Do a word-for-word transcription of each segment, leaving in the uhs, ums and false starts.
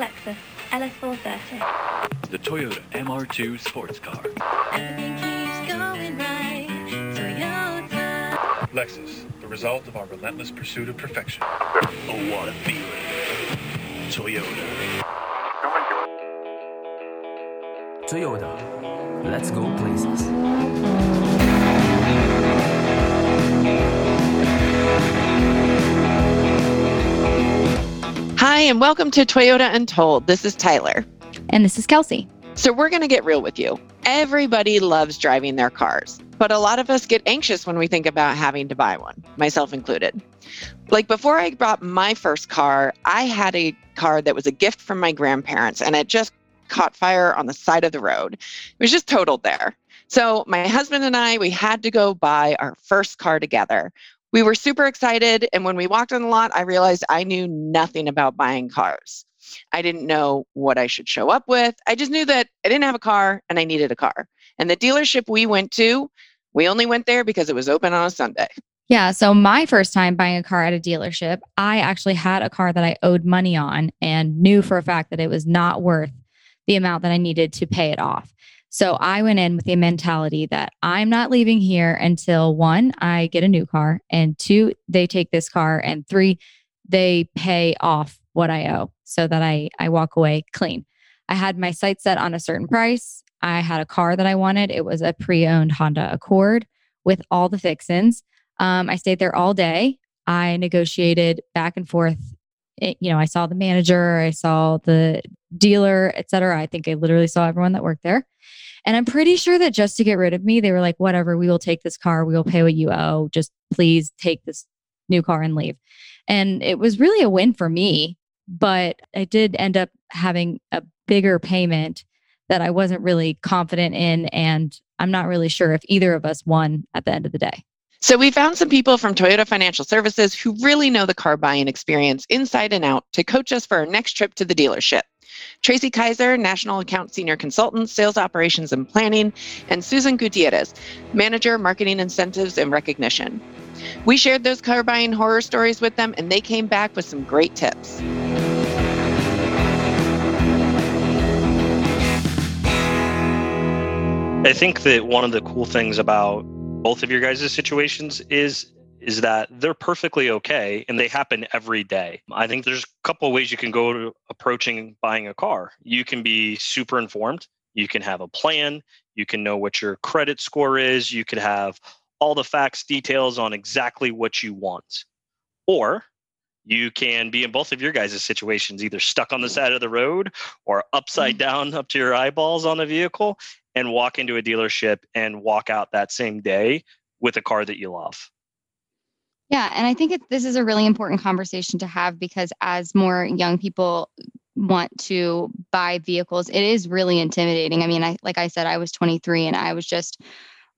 Lexus L S four thirty. The Toyota M R two sports car. Everything keeps going right, Toyota. Lexus, the result of our relentless pursuit of perfection. Oh, what a feeling. Toyota. Toyota. Let's go places. Hi, and welcome to Toyota Untold. This is Tyler. And this is Kelsey. So we're going to get real with you. Everybody loves driving their cars, but a lot of us get anxious when we think about having to buy one, myself included. Like before I bought my first car, I had a car that was a gift from my grandparents, and it just caught fire on the side of the road. It was just totaled there. So my husband and I, we had to go buy our first car together. We were super excited, and when we walked on the lot, I realized I knew nothing about buying cars. I didn't know what I should show up with. I just knew that I didn't have a car, and I needed a car. And the dealership we went to, we only went there because it was open on a Sunday. Yeah, so my first time buying a car at a dealership, I actually had a car that I owed money on and knew for a fact that it was not worth the amount that I needed to pay it off. So I went in with the mentality that I'm not leaving here until one, I get a new car, and two, they take this car, and three, they pay off what I owe so that I, I walk away clean. I had my sights set on a certain price. I had a car that I wanted. It was a pre-owned Honda Accord with all the fixins. Um, I stayed there all day. I negotiated back and forth. It, you know, I saw the manager, I saw the dealer, et cetera. I think I literally saw everyone that worked there. And I'm pretty sure that just to get rid of me, they were like, whatever, we will take this car. We will pay what you owe. Just please take this new car and leave. And it was really a win for me, but I did end up having a bigger payment that I wasn't really confident in. And I'm not really sure if either of us won at the end of the day. So we found some people from Toyota Financial Services who really know the car buying experience inside and out to coach us for our next trip to the dealership. Tracy Kaiser, National Account Senior Consultant, Sales Operations and Planning, and Susan Gutierrez, Manager, Marketing Incentives and Recognition. We shared those car buying horror stories with them, and they came back with some great tips. I think that one of the cool things about both of your guys' situations is is that they're perfectly okay and they happen every day. I think there's a couple of ways you can go to approaching buying a car. You can be super informed. You can have a plan. You can know what your credit score is. You could have all the facts, details on exactly what you want. Or you can be in both of your guys' situations, either stuck on the side of the road or upside down up to your eyeballs on a vehicle, and walk into a dealership and walk out that same day with a car that you love. Yeah, and I think it, this is a really important conversation to have, because as more young people want to buy vehicles, it is really intimidating. I mean, I like I said, I was twenty-three and I was just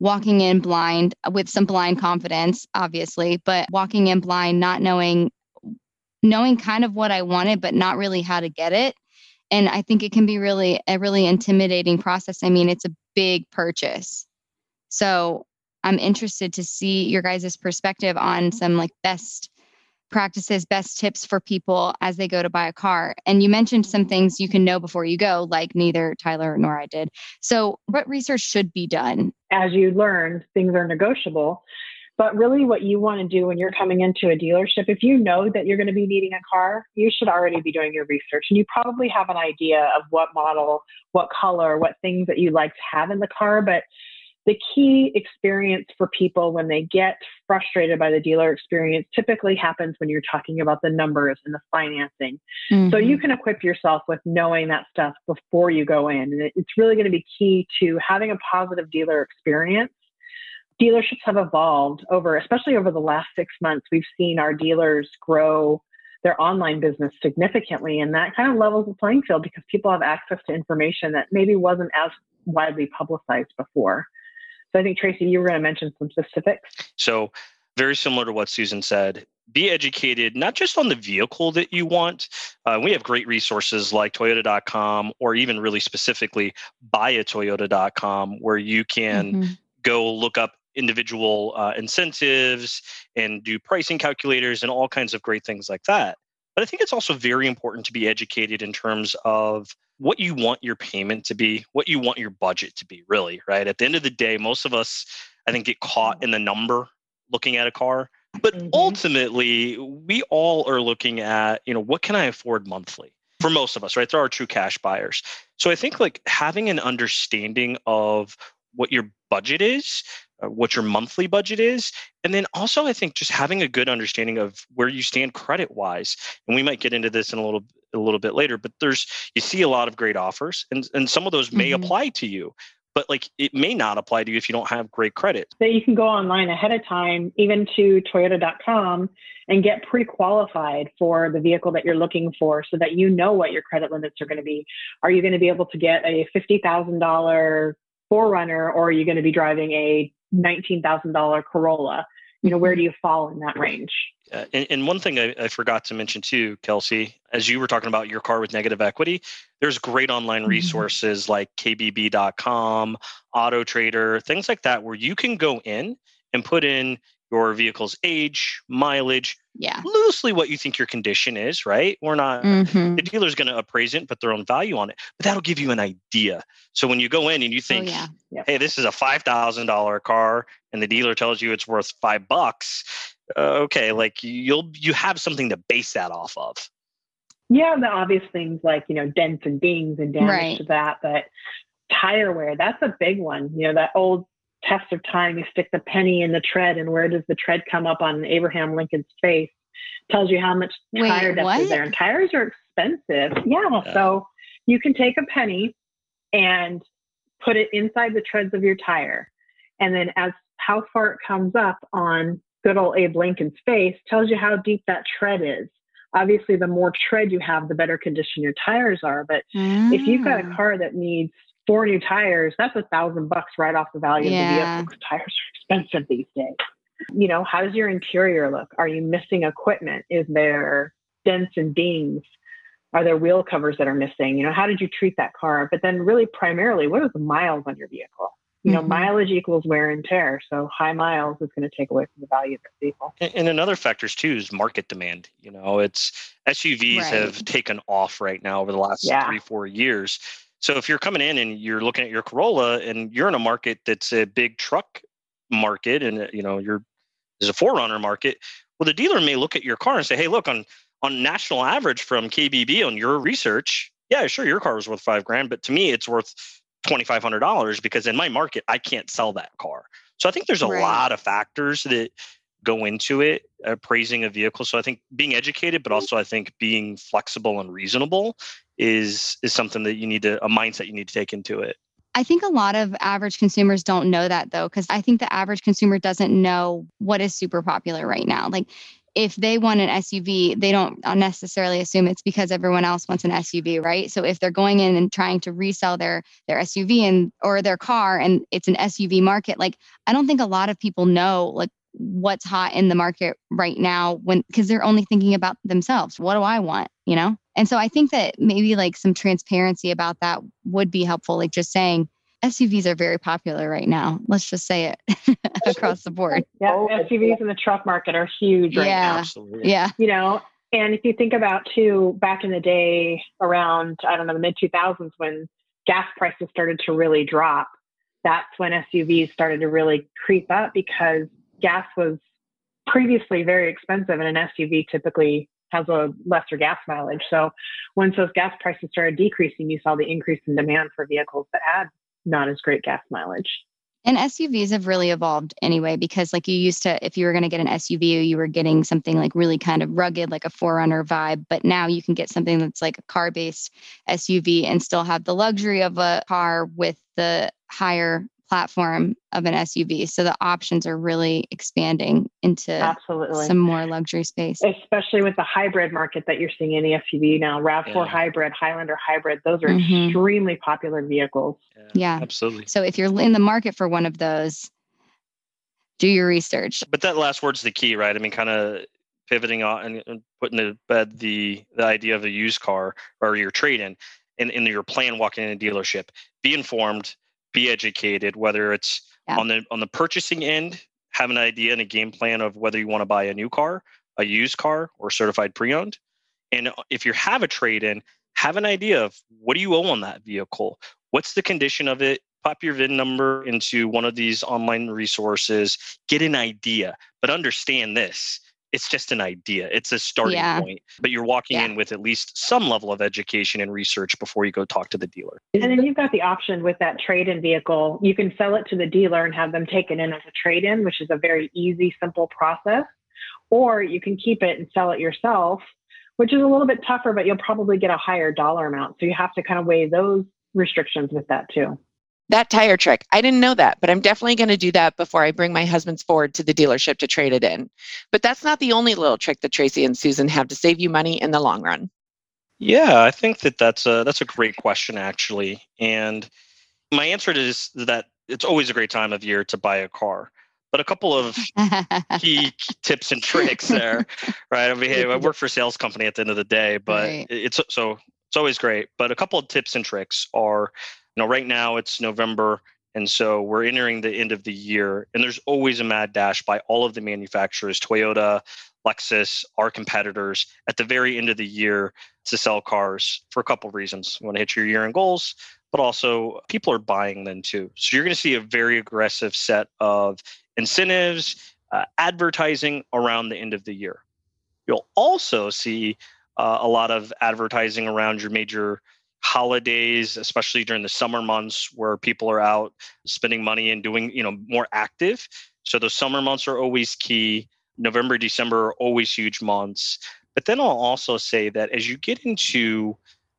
walking in blind with some blind confidence, obviously, but walking in blind, not knowing, knowing kind of what I wanted, but not really how to get it. And I think it can be really a really intimidating process. I mean, it's a big purchase. So I'm interested to see your guys' perspective on some like best practices, best tips for people as they go to buy a car. And you mentioned some things you can know before you go, like neither Tyler nor I did. So what research should be done? As you learned, things are negotiable. But really what you want to do when you're coming into a dealership, if you know that you're going to be needing a car, you should already be doing your research. And you probably have an idea of what model, what color, what things that you like to have in the car. But the key experience for people when they get frustrated by the dealer experience typically happens when you're talking about the numbers and the financing. Mm-hmm. So you can equip yourself with knowing that stuff before you go in. And it's really going to be key to having a positive dealer experience. Dealerships have evolved over, especially over the last six months, we've seen our dealers grow their online business significantly. And that kind of levels the playing field because people have access to information that maybe wasn't as widely publicized before. So I think, Tracy, you were going to mention some specifics. So very similar to what Susan said, be educated, not just on the vehicle that you want. Uh, we have great resources like Toyota dot com, or even really specifically buy a toyota dot com, where you can mm-hmm. go look up individual uh, incentives and do pricing calculators and all kinds of great things like that. But I think it's also very important to be educated in terms of what you want your payment to be, what you want your budget to be, really, right? At the end of the day, most of us, I think, get caught in the number looking at a car. But mm-hmm. ultimately, we all are looking at, you know, what can I afford monthly? For most of us, right? There are true cash buyers. So I think like having an understanding of what your budget is, uh, what your monthly budget is, and then also I think just having a good understanding of where you stand credit-wise. And we might get into this in a little a little bit later, but there's you see a lot of great offers, and, and some of those may mm-hmm. apply to you. But like it may not apply to you if you don't have great credit. So you can go online ahead of time, even to Toyota dot com, and get pre-qualified for the vehicle that you're looking for so that you know what your credit limits are going to be. Are you going to be able to get a fifty thousand dollars four runner, or are you going to be driving a nineteen thousand dollars Corolla? You know, where do you fall in that range? Uh, and, and one thing I, I forgot to mention too, Kelsey, as you were talking about your car with negative equity, there's great online resources mm-hmm. like k b b dot com, AutoTrader, things like that, where you can go in and put in your vehicle's age, mileage, yeah. loosely what you think your condition is, right? We're not, mm-hmm. the dealer's going to appraise it and put their own value on it, but that'll give you an idea. So when you go in and you think, oh, yeah. yep. hey, this is a five thousand dollars car and the dealer tells you it's worth five bucks, uh, okay, like you'll, you have something to base that off of. Yeah, the obvious things like, you know, dents and dings and damage right. to that, but tire wear, that's a big one. You know, that old test of time, you stick the penny in the tread, and where does the tread come up on Abraham Lincoln's face? Tells you how much Wait, tire depth what? is there. And tires are expensive. Yeah, yeah. So you can take a penny and put it inside the treads of your tire. And then as how far it comes up on good old Abe Lincoln's face tells you how deep that tread is. Obviously, the more tread you have, the better condition your tires are. But mm. if you've got a car that needs four new tires, that's a thousand bucks right off the value yeah. of the vehicle. Tires are expensive these days. You know, how does your interior look? Are you missing equipment? Is there dents and dings? Are there wheel covers that are missing? You know, how did you treat that car? But then really primarily, what are the miles on your vehicle? You know, mm-hmm. mileage equals wear and tear. So high miles is going to take away from the value of the vehicle. And, and another factor too is market demand. You know, it's S U Vs right. have taken off right now over the last yeah. three, four years. So if you're coming in and you're looking at your Corolla and you're in a market that's a big truck market and, you know, you're there's a four runner market, well, the dealer may look at your car and say, hey, look, on, on national average from K B B on your research, yeah, sure, your car was worth five grand, but to me, it's worth twenty-five hundred dollars because in my market, I can't sell that car. So I think there's a right. lot of factors that go into it, appraising a vehicle. So I think being educated, but also I think being flexible and reasonable is is something that you need to, a mindset you need to take into it. I think a lot of average consumers don't know that though, because I think the average consumer doesn't know what is super popular right now. Like if they want an S U V, they don't necessarily assume it's because everyone else wants an S U V, right? So if they're going in and trying to resell their their S U V and or their car and it's an S U V market, like I don't think a lot of people know like what's hot in the market right now when because they're only thinking about themselves. What do I want, you know? And so I think that maybe like some transparency about that would be helpful. Like just saying S U Vs are very popular right now. Let's just say it across the board. Yeah, oh, S U Vs in the truck market are huge right yeah. now. Absolutely. Yeah. You know, and if you think about too, back in the day around, I don't know, the mid two thousands when gas prices started to really drop, that's when S U Vs started to really creep up because gas was previously very expensive and an S U V typically has a lesser gas mileage. So once those gas prices started decreasing, you saw the increase in demand for vehicles that had not as great gas mileage. And S U Vs have really evolved anyway, because like you used to, if you were going to get an S U V, you were getting something like really kind of rugged, like a four runner vibe. But now you can get something that's like a car-based S U V and still have the luxury of a car with the higher platform of an S U V. So the options are really expanding into Absolutely. some more luxury space. Especially with the hybrid market that you're seeing in the S U V now, RAV four yeah. hybrid, Highlander hybrid, those are mm-hmm. extremely popular vehicles. Yeah, yeah. Absolutely. So if you're in the market for one of those, do your research. But that last word's the key, right? I mean, kind of pivoting on and putting to bed the, the idea of a used car or your trade-in and, and your plan walking in a dealership. Be informed. Be educated, whether it's yeah. on the on the purchasing end, have an idea and a game plan of whether you want to buy a new car, a used car, or certified pre-owned. And if you have a trade-in, have an idea of what do you owe on that vehicle? What's the condition of it? Pop your V I N number into one of these online resources, get an idea, but understand this. It's just an idea. It's a starting yeah. point, but you're walking yeah. in with at least some level of education and research before you go talk to the dealer. And then you've got the option with that trade-in vehicle. You can sell it to the dealer and have them take it in as a trade-in, which is a very easy, simple process. Or you can keep it and sell it yourself, which is a little bit tougher, but you'll probably get a higher dollar amount. So you have to kind of weigh those restrictions with that too. That tire trick, I didn't know that, but I'm definitely going to do that before I bring my husband's Ford to the dealership to trade it in. But that's not the only little trick that Tracy and Susan have to save you money in the long run. Yeah, I think that that's a, that's a great question, actually. And my answer is that it's always a great time of year to buy a car. But a couple of key tips and tricks there, right? I mean, hey, I work for a sales company at the end of the day, but right. it's so it's always great. But a couple of tips and tricks are, you know, right now it's November, and so we're entering the end of the year, and there's always a mad dash by all of the manufacturers, Toyota, Lexus, our competitors, at the very end of the year to sell cars for a couple of reasons. You want to hit your year-end goals, but also people are buying them too. So you're going to see a very aggressive set of incentives, uh, advertising around the end of the year. You'll also see uh, a lot of advertising around your major holidays, especially during the summer months where people are out spending money and doing, you know, more active. So those summer months are always key. November, December are always huge months. But then I'll also say that as you get into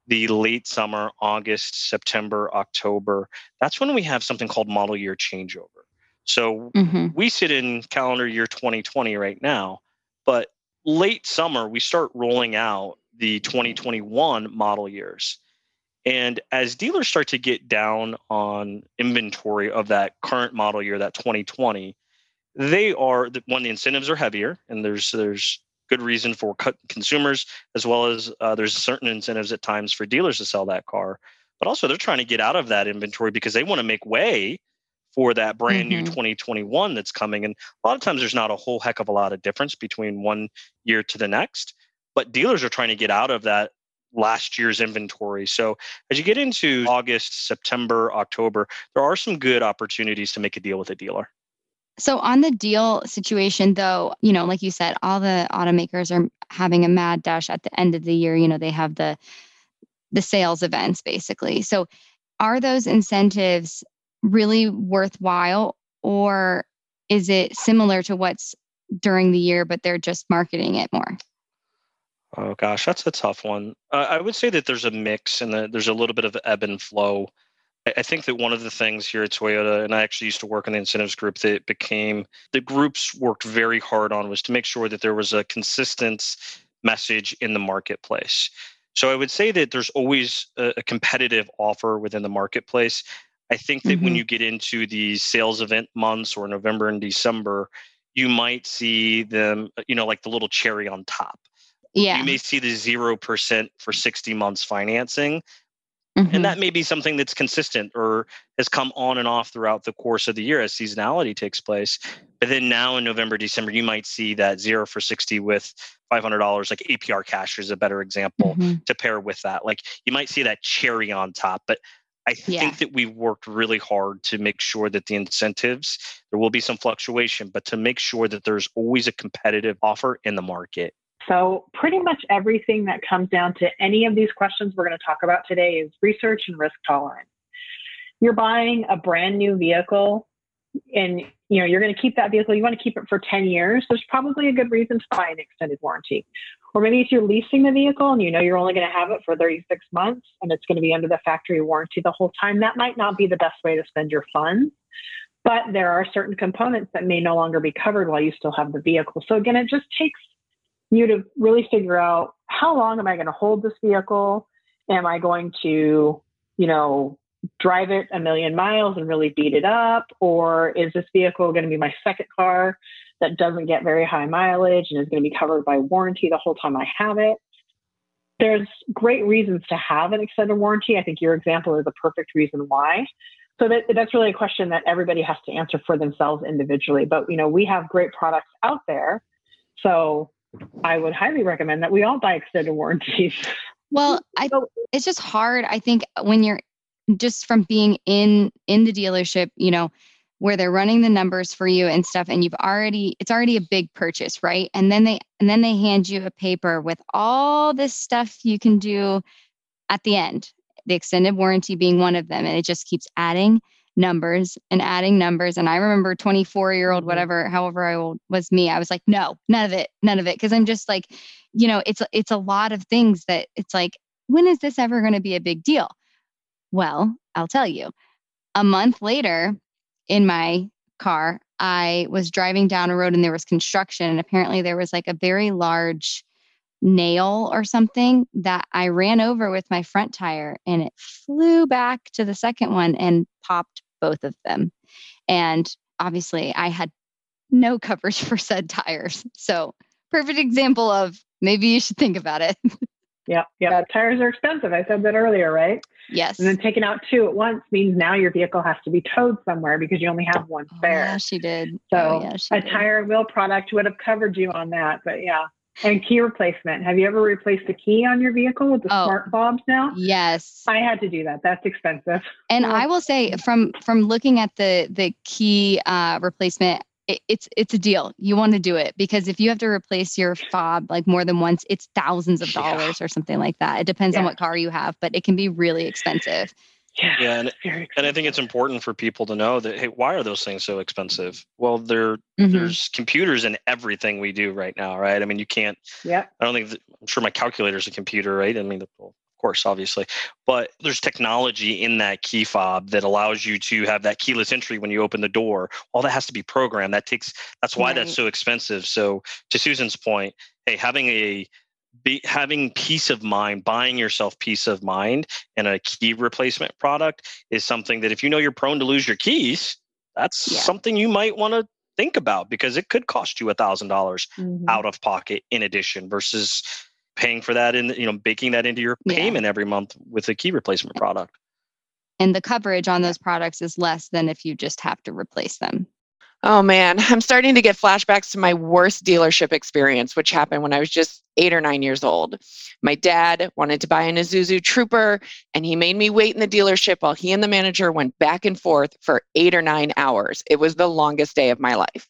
the late summer, August, September, October, that's when we have something called model year changeover. So mm-hmm. we sit in calendar year twenty twenty right now, but late summer, we start rolling out the twenty twenty-one model years. And as dealers start to get down on inventory of that current model year, that twenty twenty, they are, one, the incentives are heavier, and there's there's good reason for consumers, as well as uh, there's certain incentives at times for dealers to sell that car. But also they're trying to get out of that inventory because they want to make way for that brand mm-hmm. new twenty twenty-one that's coming. And a lot of times there's not a whole heck of a lot of difference between one year to the next, but dealers are trying to get out of that last year's inventory. So as you get into August, September, October, there are some good opportunities to make a deal with a dealer. So on the deal situation though, you know, like you said, all the automakers are having a mad dash at the end of the year. You know, they have the the sales events basically. So are those incentives really worthwhile, or is it similar to what's during the year, but they're just marketing it more? Oh gosh, that's a tough one. Uh, I would say that there's a mix and the, there's a little bit of ebb and flow. I, I think that one of the things here at Toyota, and I actually used to work in the incentives group that became, the groups worked very hard on was to make sure that there was a consistent message in the marketplace. So I would say that there's always a, a competitive offer within the marketplace. I think that mm-hmm. when you get into the sales event months or November and December, you might see them, you know, like the little cherry on top. Yeah. You may see the zero percent for sixty months financing. Mm-hmm. And that may be something that's consistent or has come on and off throughout the course of the year as seasonality takes place. But then now in November, December, you might see that zero for sixty with five hundred dollars, like A P R cash is a better example mm-hmm. to pair with that. Like you might see that cherry on top, but I think yeah. that we've worked really hard to make sure that the incentives, there will be some fluctuation, but to make sure that there's always a competitive offer in the market. So pretty much everything that comes down to any of these questions we're going to talk about today is research and risk tolerance. You're buying a brand new vehicle and you know, you're going to keep that vehicle. You want to keep it for ten years. There's probably a good reason to buy an extended warranty. Or maybe if you're leasing the vehicle and you know you're only going to have it for thirty-six months and it's going to be under the factory warranty the whole time, that might not be the best way to spend your funds. But there are certain components that may no longer be covered while you still have the vehicle. So again, it just takes you to really figure out how long am I going to hold this vehicle? Am I going to, you know, drive it a million miles and really beat it up? Or is this vehicle going to be my second car that doesn't get very high mileage and is going to be covered by warranty the whole time I have it? There's great reasons to have an extended warranty. I think your example is a perfect reason why. So that, that's really a question that everybody has to answer for themselves individually. But, you know, we have great products out there. So I would highly recommend that we all buy extended warranties. Well, I, it's just hard. I think when you're just from being in, in the dealership, you know, where they're running the numbers for you and stuff, and you've already, it's already a big purchase, right? And then they, and then they hand you a paper with all this stuff you can do at the end, the extended warranty being one of them. And it just keeps adding numbers and adding numbers. And I remember twenty-four year old, whatever, however old was me, I was like, no, none of it, none of it. Cause I'm just like, you know, it's, it's a lot of things that it's like, when is this ever going to be a big deal? Well, I'll tell you, a month later in my car, I was driving down a road and there was construction. And apparently there was like a very large nail or something that I ran over with my front tire, and it flew back to the second one and popped both of them. And obviously I had no coverage for said tires. So perfect example of maybe you should think about it. Yeah. Yeah. Tires are expensive. I said that earlier, right? Yes. And then taking out two at once means now your vehicle has to be towed somewhere because you only have one spare. Oh, yeah, she did. So oh, yeah, she a did. Tire wheel product would have covered you on that, but yeah. And key replacement. Have you ever replaced a key on your vehicle with the oh, smart bobs now? Yes. I had to do that. That's expensive. And I will say from, from looking at the, the key uh, replacement, it, it's, it's a deal. You want to do it because if you have to replace your fob like more than once, it's thousands of dollars yeah. or something like that. It depends yeah. on what car you have, but it can be really expensive. Yeah. yeah and, and I think it's important for people to know that, hey, why are those things so expensive? Well, there, mm-hmm. there's computers in everything we do right now, right? I mean, you can't, yeah. I don't think, that, I'm sure my calculator's a computer, right? I mean, the, well, of course, obviously, but there's technology in that key fob that allows you to have that keyless entry when you open the door. All that has to be programmed. That takes, that's why right. that's so expensive. So to Susan's point, hey, having a, Be, having peace of mind, buying yourself peace of mind and a key replacement product is something that if you know you're prone to lose your keys, that's yeah. something you might want to think about because it could cost you a thousand dollars out of pocket in addition versus paying for that in, you know, baking that into your yeah. payment every month with a key replacement product. And the coverage on those products is less than if you just have to replace them. Oh man, I'm starting to get flashbacks to my worst dealership experience, which happened when I was just eight or nine years old. My dad wanted to buy an Isuzu Trooper, and he made me wait in the dealership while he and the manager went back and forth for eight or nine hours. It was the longest day of my life.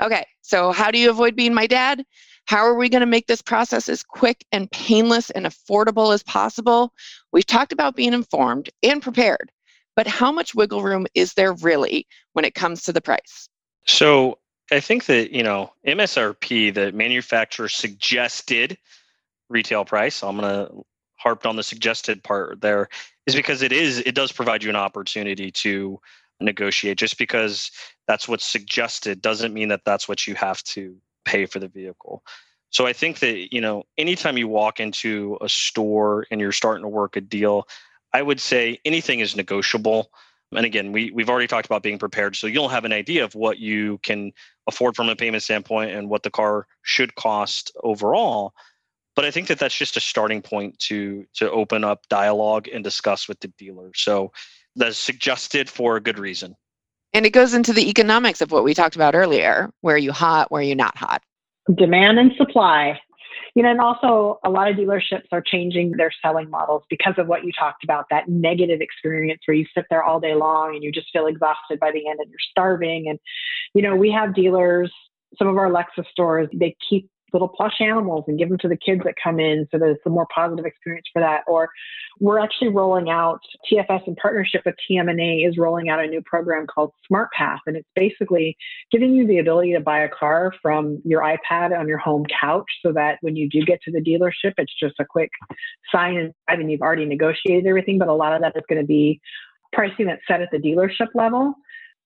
Okay, so how do you avoid being my dad? How are we going to make this process as quick and painless and affordable as possible? We've talked about being informed and prepared, but how much wiggle room is there really when it comes to the price? So I think that, you know, M S R P, the manufacturer suggested retail price, I'm going to harp on the suggested part there, is because it is, it does provide you an opportunity to negotiate. Just because that's what's suggested doesn't mean that that's what you have to pay for the vehicle. So I think that, you know, anytime you walk into a store and you're starting to work a deal, I would say anything is negotiable. And again, we, we've already talked about being prepared. So you'll have an idea of what you can afford from a payment standpoint and what the car should cost overall. But I think that that's just a starting point to, to open up dialogue and discuss with the dealer. So that's suggested for a good reason. And it goes into the economics of what we talked about earlier. Where are you hot? Where are you not hot? Demand and supply. You know, and also a lot of dealerships are changing their selling models because of what you talked about, that negative experience where you sit there all day long and you just feel exhausted by the end and you're starving. And, you know, we have dealers, some of our Lexus stores, they keep little plush animals and give them to the kids that come in so that it's a more positive experience for that. Or we're actually rolling out, T F S in partnership with T M N A is rolling out a new program called SmartPath. And it's basically giving you the ability to buy a car from your iPad on your home couch so that when you do get to the dealership, it's just a quick sign and I mean, you've already negotiated everything, but a lot of that is going to be pricing that's set at the dealership level,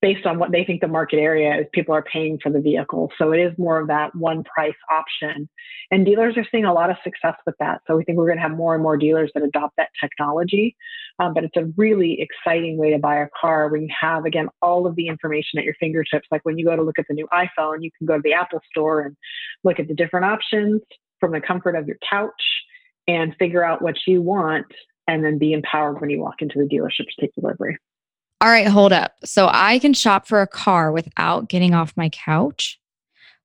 based on what they think the market area is people are paying for the vehicle. So it is more of that one price option. And dealers are seeing a lot of success with that. So we think we're going to have more and more dealers that adopt that technology. Um, but it's a really exciting way to buy a car when you have, again, all of the information at your fingertips. Like when you go to look at the new iPhone, you can go to the Apple store and look at the different options from the comfort of your couch and figure out what you want and then be empowered when you walk into the dealership to take delivery. All right, hold up. So I can shop for a car without getting off my couch?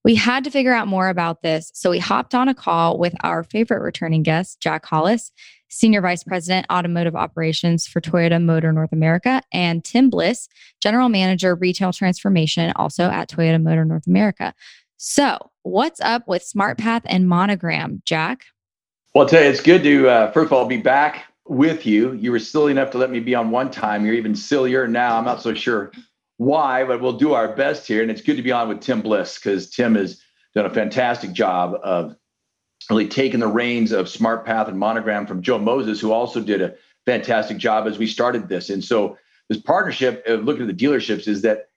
We had to figure out more about this, so we hopped on a call with our favorite returning guest, Jack Hollis, Senior Vice President, Automotive Operations for Toyota Motor North America, and Tim Bliss, General Manager, Retail Transformation, also at Toyota Motor North America. So what's up with SmartPath and Monogram, Jack? Well, I'll tell you, it's good to, uh, first of all, be back with you. You were silly enough to let me be on one time. You're even sillier now. I'm not so sure why, but we'll do our best here. And it's good to be on with Tim Bliss, because Tim has done a fantastic job of really taking the reins of SmartPath and Monogram from Joe Moses, who also did a fantastic job as we started this. And so this partnership of looking at the dealerships is that,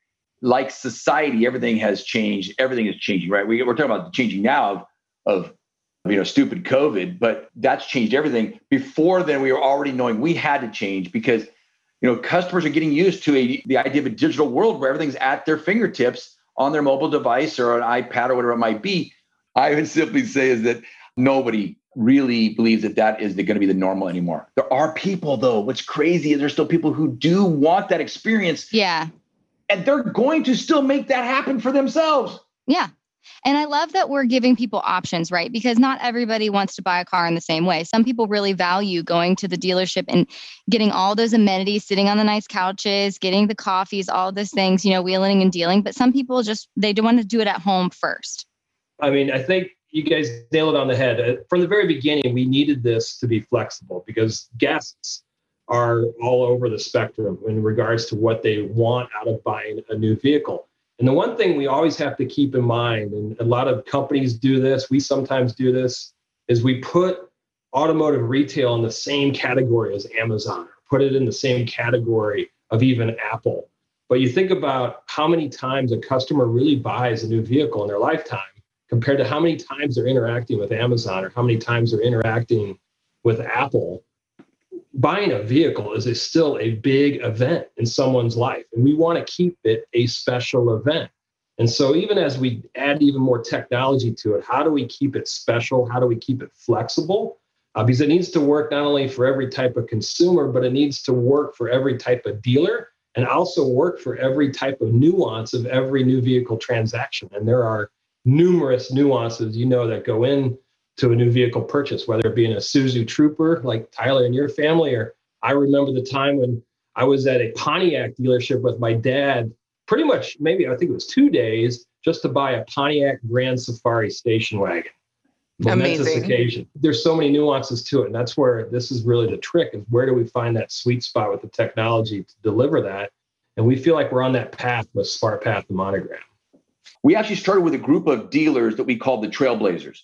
like society, everything has changed. Everything is changing, right? We, we're talking about the changing now of, of you know, stupid COVID, but that's changed everything. Before then, we were already knowing we had to change because, you know, customers are getting used to a, the idea of a digital world where everything's at their fingertips on their mobile device or an iPad or whatever it might be. I would simply say is that nobody really believes that that is going to be the normal anymore. There are people, though. What's crazy is there's still people who do want that experience. Yeah. And they're going to still make that happen for themselves. Yeah. And I love that we're giving people options, right? Because not everybody wants to buy a car in the same way. Some people really value going to the dealership and getting all those amenities, sitting on the nice couches, getting the coffees, all those things, you know, wheeling and dealing. But some people just, they do want to do it at home first. I mean, I think you guys nailed it on the head. From the very beginning, we needed this to be flexible because guests are all over the spectrum in regards to what they want out of buying a new vehicle. And the one thing we always have to keep in mind, and a lot of companies do this, we sometimes do this, is we put automotive retail in the same category as Amazon, or put it in the same category of even Apple. But you think about how many times a customer really buys a new vehicle in their lifetime compared to how many times they're interacting with Amazon or how many times they're interacting with Apple. Buying a vehicle is a, still a big event in someone's life, and we want to keep it a special event. And so even as we add even more technology to it, how do we keep it special? How do we keep it flexible? Uh, because it needs to work not only for every type of consumer, but it needs to work for every type of dealer and also work for every type of nuance of every new vehicle transaction. And there are numerous nuances, you know, that go in to a new vehicle purchase, whether it be an Isuzu Trooper like Tyler and your family, or I remember the time when I was at a Pontiac dealership with my dad, pretty much maybe I think it was two days just to buy a Pontiac Grand Safari station wagon. Amazing occasion. There's so many nuances to it. And that's where this is really the trick is where do we find that sweet spot with the technology to deliver that? And we feel like we're on that path with SmartPath and Monogram. We actually started with a group of dealers that we called the Trailblazers.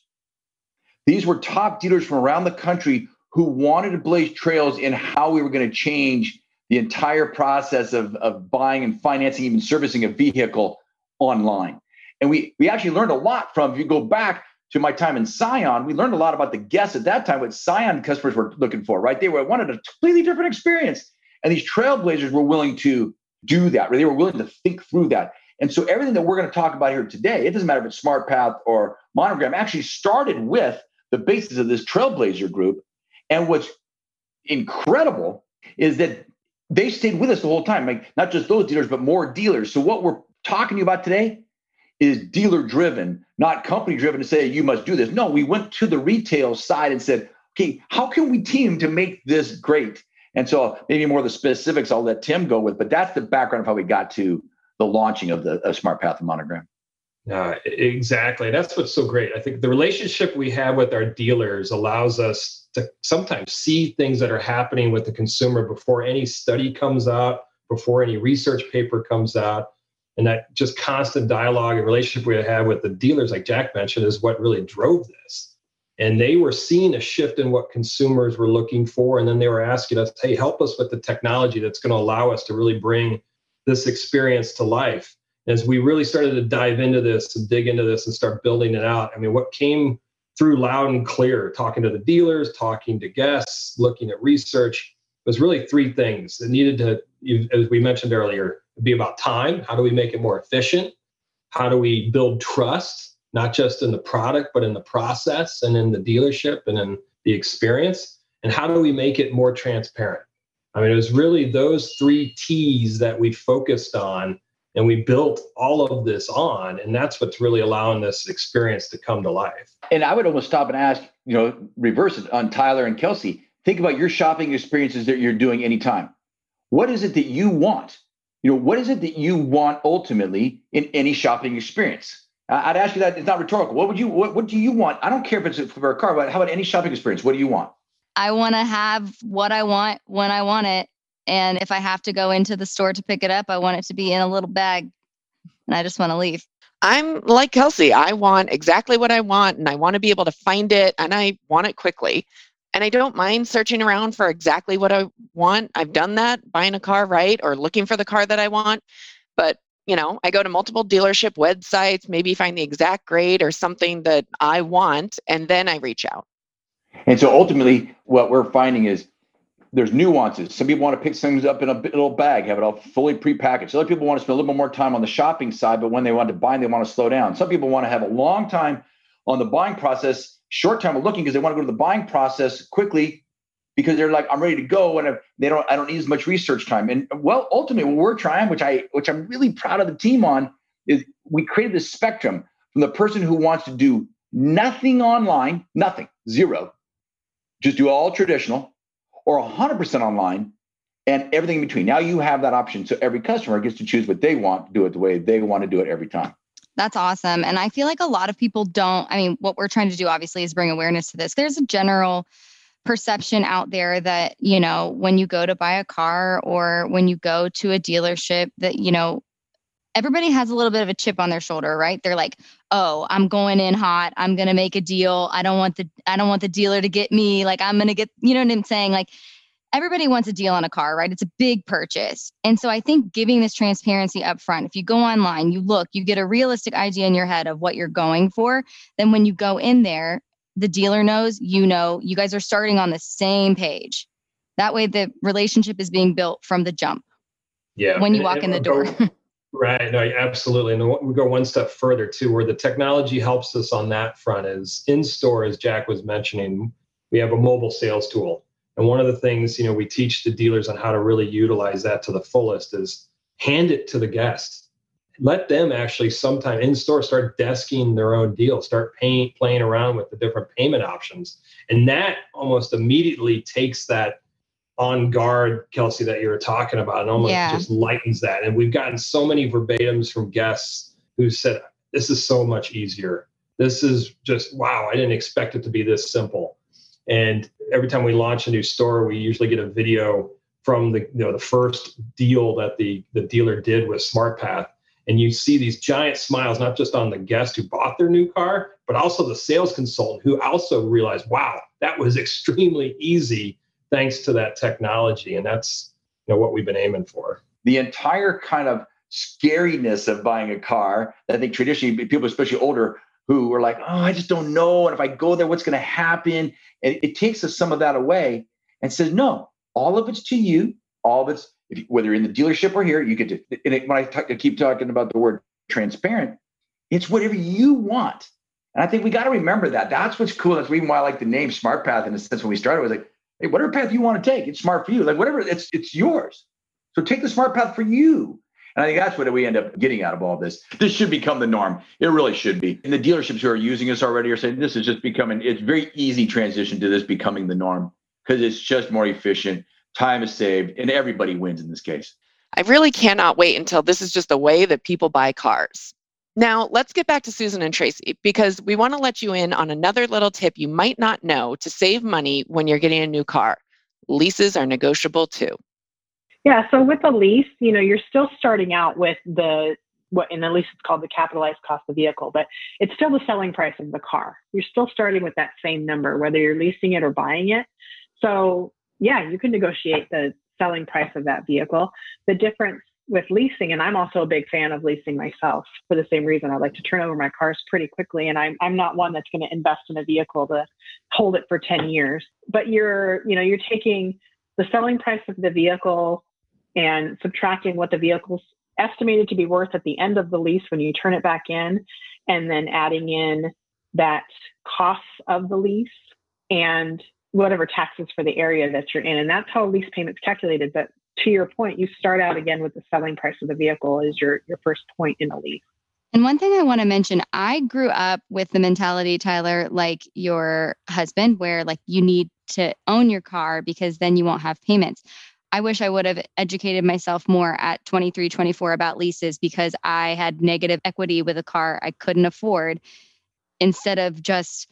These were top dealers from around the country who wanted to blaze trails in how we were going to change the entire process of, of buying and financing, even servicing a vehicle online. And we we actually learned a lot from, if you go back to my time in Scion, we learned a lot about the guests at that time, what Scion customers were looking for, right? They were wanted a completely different experience. And these Trailblazers were willing to do that. They were willing to think through that. And so everything that we're going to talk about here today, it doesn't matter if it's SmartPath or Monogram, actually started with the basis of this Trailblazer group. And what's incredible is that they stayed with us the whole time, like not just those dealers, but more dealers. So what we're talking to you about today is dealer driven, not company driven to say, you must do this. No, we went to the retail side and said, okay, how can we team to make this great? And so maybe more of the specifics I'll let Tim go with, but that's the background of how we got to the launching of the of SmartPath and Monogram. Uh, exactly. That's what's so great. I think the relationship we have with our dealers allows us to sometimes see things that are happening with the consumer before any study comes out, before any research paper comes out. And that just constant dialogue and relationship we have with the dealers, like Jack mentioned, is what really drove this. And they were seeing a shift in what consumers were looking for. And then they were asking us, hey, help us with the technology that's going to allow us to really bring this experience to life. As we really started to dive into this and dig into this and start building it out, I mean, what came through loud and clear, talking to the dealers, talking to guests, looking at research, was really three things. It needed to, as we mentioned earlier, be about time. How do we make it more efficient? How do we build trust, not just in the product, but in the process and in the dealership and in the experience? And how do we make it more transparent? I mean, it was really those three T's that we focused on And we built all of this on, and that's what's really allowing this experience to come to life. And I would almost stop and ask, you know, reverse it on Tyler and Kelsey. Think about your shopping experiences that you're doing anytime. What is it that you want? You know, what is it that you want ultimately in any shopping experience? I'd ask you that. It's not rhetorical. What would you, what, what do you want? I don't care if it's for a car, but how about any shopping experience? What do you want? I want to have what I want when I want it. And if I have to go into the store to pick it up, I want it to be in a little bag and I just want to leave. I'm like Kelsey. I want exactly what I want and I want to be able to find it and I want it quickly. And I don't mind searching around for exactly what I want. I've done that, buying a car, right? Or looking for the car that I want. But you know, I go to multiple dealership websites, maybe find the exact grade or something that I want, and then I reach out. And so ultimately, what we're finding is there's nuances. Some people want to pick things up in a little bag, have it all fully prepackaged. Other people want to spend a little bit more time on the shopping side, but when they want to buy, they want to slow down. Some people want to have a long time on the buying process, short time of looking because they want to go to the buying process quickly because they're like, I'm ready to go, and they don't, I don't need as much research time. And well, ultimately, what we're trying, which I, which I'm really proud of the team on, is we created this spectrum from the person who wants to do nothing online, nothing, zero, just do all traditional, or one hundred percent online, and everything in between. Now you have that option, so every customer gets to choose what they want, do it the way they want to do it every time. That's awesome, and I feel like a lot of people don't. I mean, what we're trying to do obviously is bring awareness to this. There's a general perception out there that, you know, when you go to buy a car or when you go to a dealership that, you know, everybody has a little bit of a chip on their shoulder, right? They're like, oh, I'm going in hot. I'm going to make a deal. I don't want the, I don't want the dealer to get me. Like, I'm going to get, you know what I'm saying? Like, everybody wants a deal on a car, right? It's a big purchase. And so I think giving this transparency up front, if you go online, you look, you get a realistic idea in your head of what you're going for. Then when you go in there, the dealer knows, you know, you guys are starting on the same page. That way the relationship is being built from the jump. Yeah. When you walk and, and in the door. Go, right. No, absolutely. And we go one step further too, where the technology helps us on that front is in store, as Jack was mentioning, we have a mobile sales tool. And one of the things, you know, we teach the dealers on how to really utilize that to the fullest is hand it to the guest. Let them actually sometime in store start desking their own deal, start paying, playing around with the different payment options. And that almost immediately takes that on guard, Kelsey, that you were talking about and almost yeah. just lightens that. And we've gotten so many verbatims from guests who said, this is so much easier. This is just, wow, I didn't expect it to be this simple. And every time we launch a new store, we usually get a video from the, you know, the first deal that the, the dealer did with SmartPath. And you see these giant smiles, not just on the guest who bought their new car, but also the sales consultant who also realized, wow, that was extremely easy thanks to that technology. And that's, you know, what we've been aiming for. The entire kind of scariness of buying a car, I think traditionally people, especially older, who are like, oh, I just don't know. And if I go there, what's going to happen? And it takes us some of that away and says, no, all of it's to you, all of it's, if, whether you're in the dealership or here, you get to, and it, when I, talk, I keep talking about the word transparent, it's whatever you want. And I think we got to remember that. That's what's cool. That's the reason why I like the name Smart Path. In a sense, when we started, it was like, hey, whatever path you want to take, it's smart for you. Like whatever, it's it's yours. So take the smart path for you. And I think that's what we end up getting out of all this. This should become the norm. It really should be. And the dealerships who are using us already are saying this is just becoming, it's very easy transition to this becoming the norm because it's just more efficient. Time is saved, and everybody wins in this case. I really cannot wait until this is just the way that people buy cars. Now, let's get back to Susan and Tracy, because we want to let you in on another little tip you might not know to save money when you're getting a new car. Leases are negotiable too. Yeah, so with a lease, you know, you're still starting out with the, what in the lease it's called the capitalized cost of the vehicle, but it's still the selling price of the car. You're still starting with that same number, whether you're leasing it or buying it. So yeah, you can negotiate the selling price of that vehicle. The difference with leasing, and I'm also a big fan of leasing myself for the same reason. I like to turn over my cars pretty quickly, and I'm I'm not one that's going to invest in a vehicle to hold it for ten years. But you're, you know, you're taking the selling price of the vehicle and subtracting what the vehicle's estimated to be worth at the end of the lease when you turn it back in, and then adding in that cost of the lease and whatever taxes for the area that you're in. And that's how lease payment's calculated. But to your point, you start out again with the selling price of the vehicle as your, your first point in a lease. And one thing I want to mention, I grew up with the mentality, Tyler, like your husband, where like you need to own your car because then you won't have payments. I wish I would have educated myself more at twenty-three, twenty-four about leases because I had negative equity with a car I couldn't afford instead of just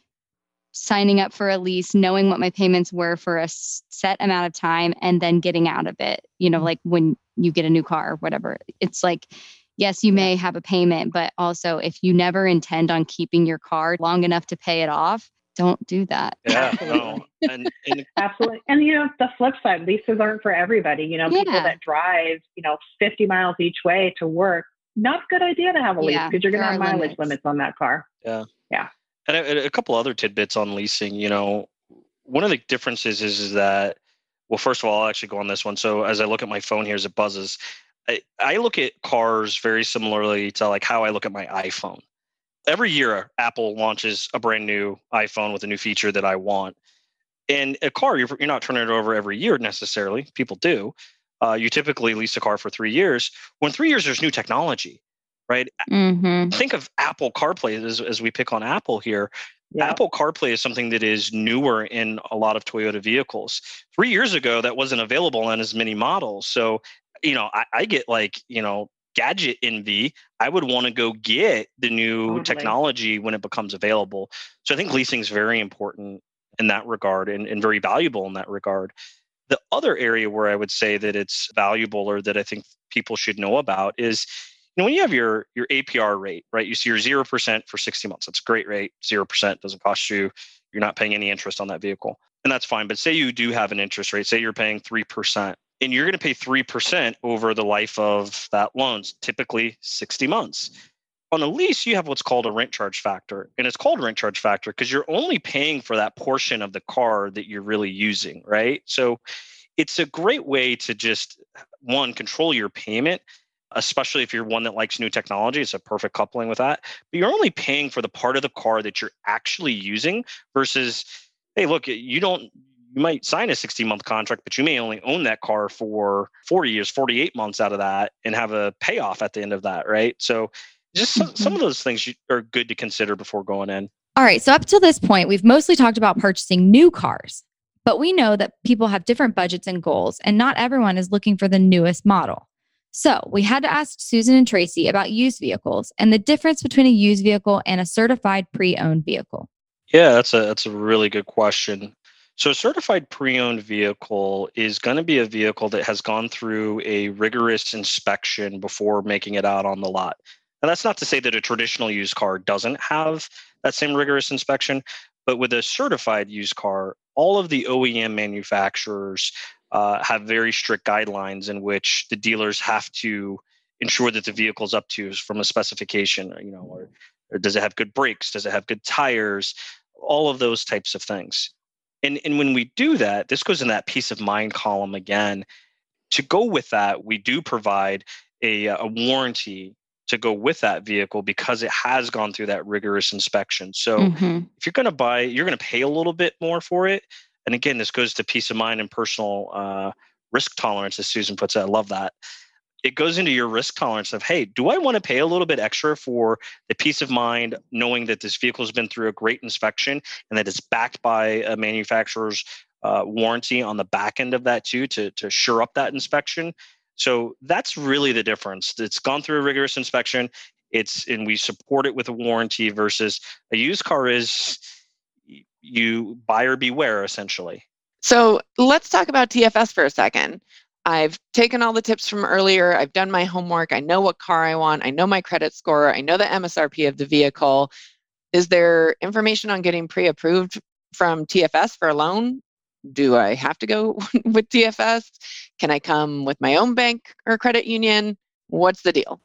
signing up for a lease, knowing what my payments were for a set amount of time and then getting out of it. You know, like when you get a new car or whatever, it's like, yes, you may have a payment, but also if you never intend on keeping your car long enough to pay it off, don't do that. Yeah, absolutely. No. And, and absolutely. And, you know, the flip side, leases aren't for everybody. You know, yeah. people that drive, you know, fifty miles each way to work, not a good idea to have a yeah, lease because you're going to have mileage limits. limits on that car. Yeah. Yeah. And a, a couple other tidbits on leasing, you know, one of the differences is, is that, well, first of all, I'll actually go on this one. So as I look at my phone here as it buzzes, I, I look at cars very similarly to like how I look at my iPhone. Every year, Apple launches a brand new iPhone with a new feature that I want. And a car, you're, you're not turning it over every year necessarily. People do. Uh, you typically lease a car for three years. When three years, there's new technology, right? Mm-hmm. Think of Apple CarPlay as, as we pick on Apple here. Yeah. Apple CarPlay is something that is newer in a lot of Toyota vehicles. Three years ago, that wasn't available on as many models. So, you know, I, I get like, you know, gadget envy. I would want to go get the new totally. technology when it becomes available. So I think leasing is very important in that regard and, and very valuable in that regard. The other area where I would say that it's valuable or that I think people should know about is, you know, when you have your, your A P R rate, right? You see your zero percent for sixty months. That's a great rate. zero percent doesn't cost you. You're not paying any interest on that vehicle. And that's fine. But say you do have an interest rate, say you're paying three percent. And you're going to pay three percent over the life of that loan, typically sixty months. On a lease, you have what's called a rent charge factor. And it's called rent charge factor because you're only paying for that portion of the car that you're really using, right? So it's a great way to just, one, control your payment, especially if you're one that likes new technology. It's a perfect coupling with that. But you're only paying for the part of the car that you're actually using versus, hey, look, you don't... You might sign a sixty-month contract, but you may only own that car for forty years, forty-eight months out of that, and have a payoff at the end of that, right? So just some, some of those things are good to consider before going in. All right. So up to this point, we've mostly talked about purchasing new cars, but we know that people have different budgets and goals, and not everyone is looking for the newest model. So we had to ask Susan and Tracy about used vehicles and the difference between a used vehicle and a certified pre-owned vehicle. Yeah, that's a that's a really good question. So a certified pre-owned vehicle is going to be a vehicle that has gone through a rigorous inspection before making it out on the lot. And that's not to say that a traditional used car doesn't have that same rigorous inspection, but with a certified used car, all of the O E M manufacturers uh, have very strict guidelines in which the dealers have to ensure that the vehicle's up to from a specification, you know, or, or does it have good brakes? Does it have good tires? All of those types of things. And and when we do that, this goes in that peace of mind column again. To go with that, we do provide a, a warranty to go with that vehicle because it has gone through that rigorous inspection. So mm-hmm. if you're going to buy, you're going to pay a little bit more for it. And again, this goes to peace of mind and personal uh, risk tolerance, as Susan puts it. I love that. It goes into your risk tolerance of, hey, do I want to pay a little bit extra for the peace of mind, knowing that this vehicle has been through a great inspection and that it's backed by a manufacturer's uh, warranty on the back end of that too, to, to shore up that inspection. So that's really the difference. It's gone through a rigorous inspection. It's, and we support it with a warranty versus a used car is you buyer beware essentially. So let's talk about T F S for a second. I've taken all the tips from earlier. I've done my homework. I know what car I want. I know my credit score. I know the M S R P of the vehicle. Is there information on getting pre-approved from T F S for a loan? Do I have to go with T F S? Can I come with my own bank or credit union? What's the deal?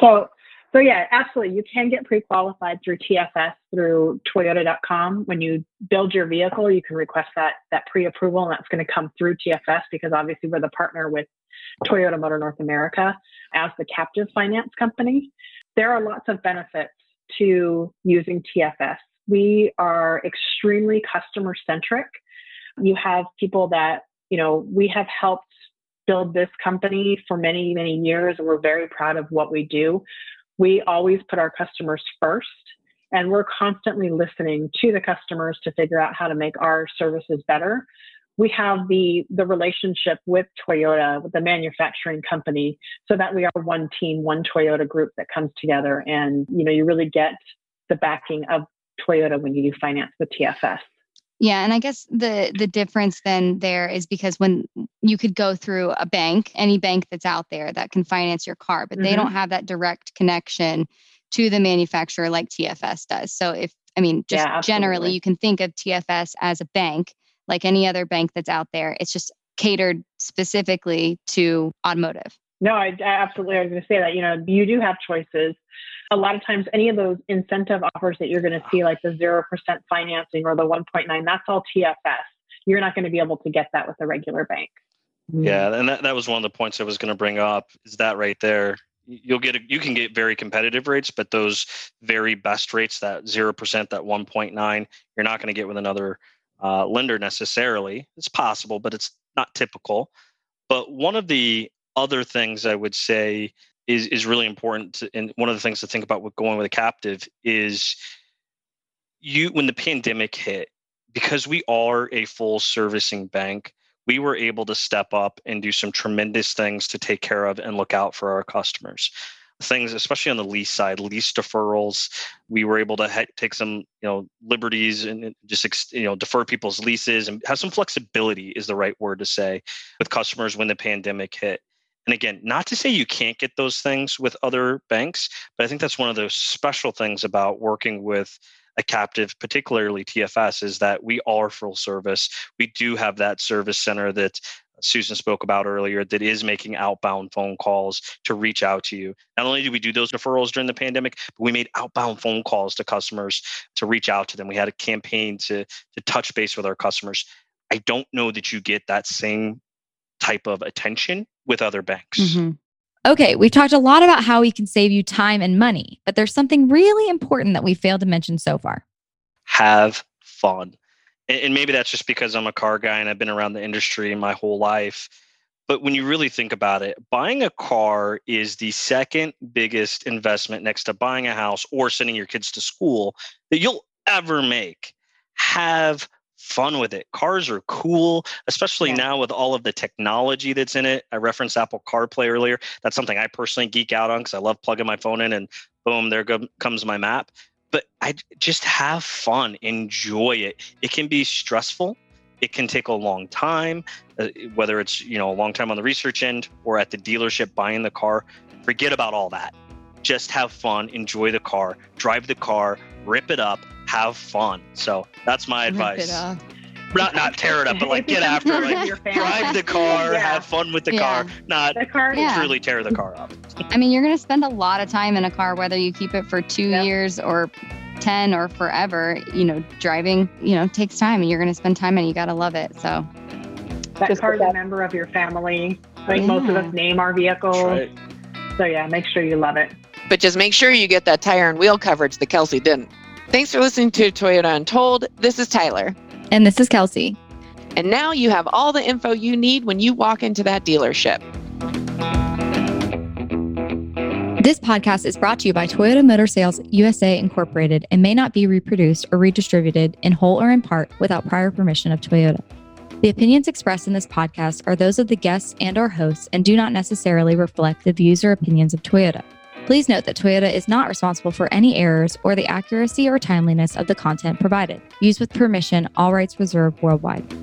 So, so yeah, absolutely. You can get pre-qualified through T F S through Toyota dot com. When you build your vehicle, you can request that that pre-approval, and that's going to come through T F S because obviously we're the partner with Toyota Motor North America as the captive finance company. There are lots of benefits to using T F S. We are extremely customer-centric. You have people that, you know, we have helped build this company for many, many years, and we're very proud of what we do. We always put our customers first, and we're constantly listening to the customers to figure out how to make our services better. We have the, the relationship with Toyota, with the manufacturing company, so that we are one team, one Toyota group that comes together. And, you know, you really get the backing of Toyota when you do finance with T F S. Yeah. And I guess the the difference then there is because when you could go through a bank, any bank that's out there that can finance your car, but mm-hmm. they don't have that direct connection to the manufacturer like T F S does. So if, I mean, just yeah, generally, you can think of T F S as a bank, like any other bank that's out there. It's just catered specifically to automotive. No, I, I absolutely was going to say that, you know, you do have choices. A lot of times, any of those incentive offers that you're going to see, like the zero percent financing or the one point nine, that's all T F S. You're not going to be able to get that with a regular bank. Yeah. And that, that was one of the points I was going to bring up, is that right there. You'll get, a, you can get very competitive rates, but those very best rates, that zero percent, that one point nine, you're not going to get with another uh, lender necessarily. It's possible, but it's not typical. But one of the other things I would say is is really important to, and one of the things to think about with going with a captive is you when the pandemic hit, because we are a full servicing bank, we were able to step up and do some tremendous things to take care of and look out for our customers. Things, especially on the lease side, lease deferrals, we were able to ha- take some, you know, liberties and just, ex- you know, defer people's leases and have some flexibility is the right word to say with customers when the pandemic hit. And again, not to say you can't get those things with other banks, but I think that's one of those special things about working with a captive, particularly T F S, is that we are full service. We do have that service center that Susan spoke about earlier that is making outbound phone calls to reach out to you. Not only did we do those referrals during the pandemic, but we made outbound phone calls to customers to reach out to them. We had a campaign to, to touch base with our customers. I don't know that you get that same type of attention with other banks. Mm-hmm. Okay, we've talked a lot about how we can save you time and money, but there's something really important that we failed to mention so far. Have fun. And maybe that's just because I'm a car guy and I've been around the industry my whole life. But when you really think about it, buying a car is the second biggest investment next to buying a house or sending your kids to school that you'll ever make. Have fun with it. Cars are cool, especially yeah. now with all of the technology that's in it. I referenced Apple CarPlay earlier. That's something I personally geek out on because I love plugging my phone in and boom, there go- comes my map. But I just have fun. Enjoy it. It can be stressful. It can take a long time, uh, whether it's, you know, a long time on the research end or at the dealership buying the car. Forget about all that. Just have fun. Enjoy the car. Drive the car. Rip it up. Have fun. So that's my advice. Not not tear it up, but like get after it. Like, drive the car, yeah. have fun with the yeah. car, not the car, yeah. truly tear the car up. I mean, you're going to spend a lot of time in a car, whether you keep it for two yep. years or ten or forever. You know, driving, you know, takes time, and you're going to spend time, and you got to love it. So that car is a member of your family. Like yeah. most of us name our vehicles. Right. So yeah, make sure you love it. But just make sure you get that tire and wheel coverage that Kelsey didn't. Thanks for listening to Toyota Untold. This is Tyler. And this is Kelsey. And now you have all the info you need when you walk into that dealership. This podcast is brought to you by Toyota Motor Sales U S A Incorporated and may not be reproduced or redistributed in whole or in part without prior permission of Toyota. The opinions expressed in this podcast are those of the guests and or hosts and do not necessarily reflect the views or opinions of Toyota. Please note that Toyota is not responsible for any errors or the accuracy or timeliness of the content provided. Used with permission, all rights reserved worldwide.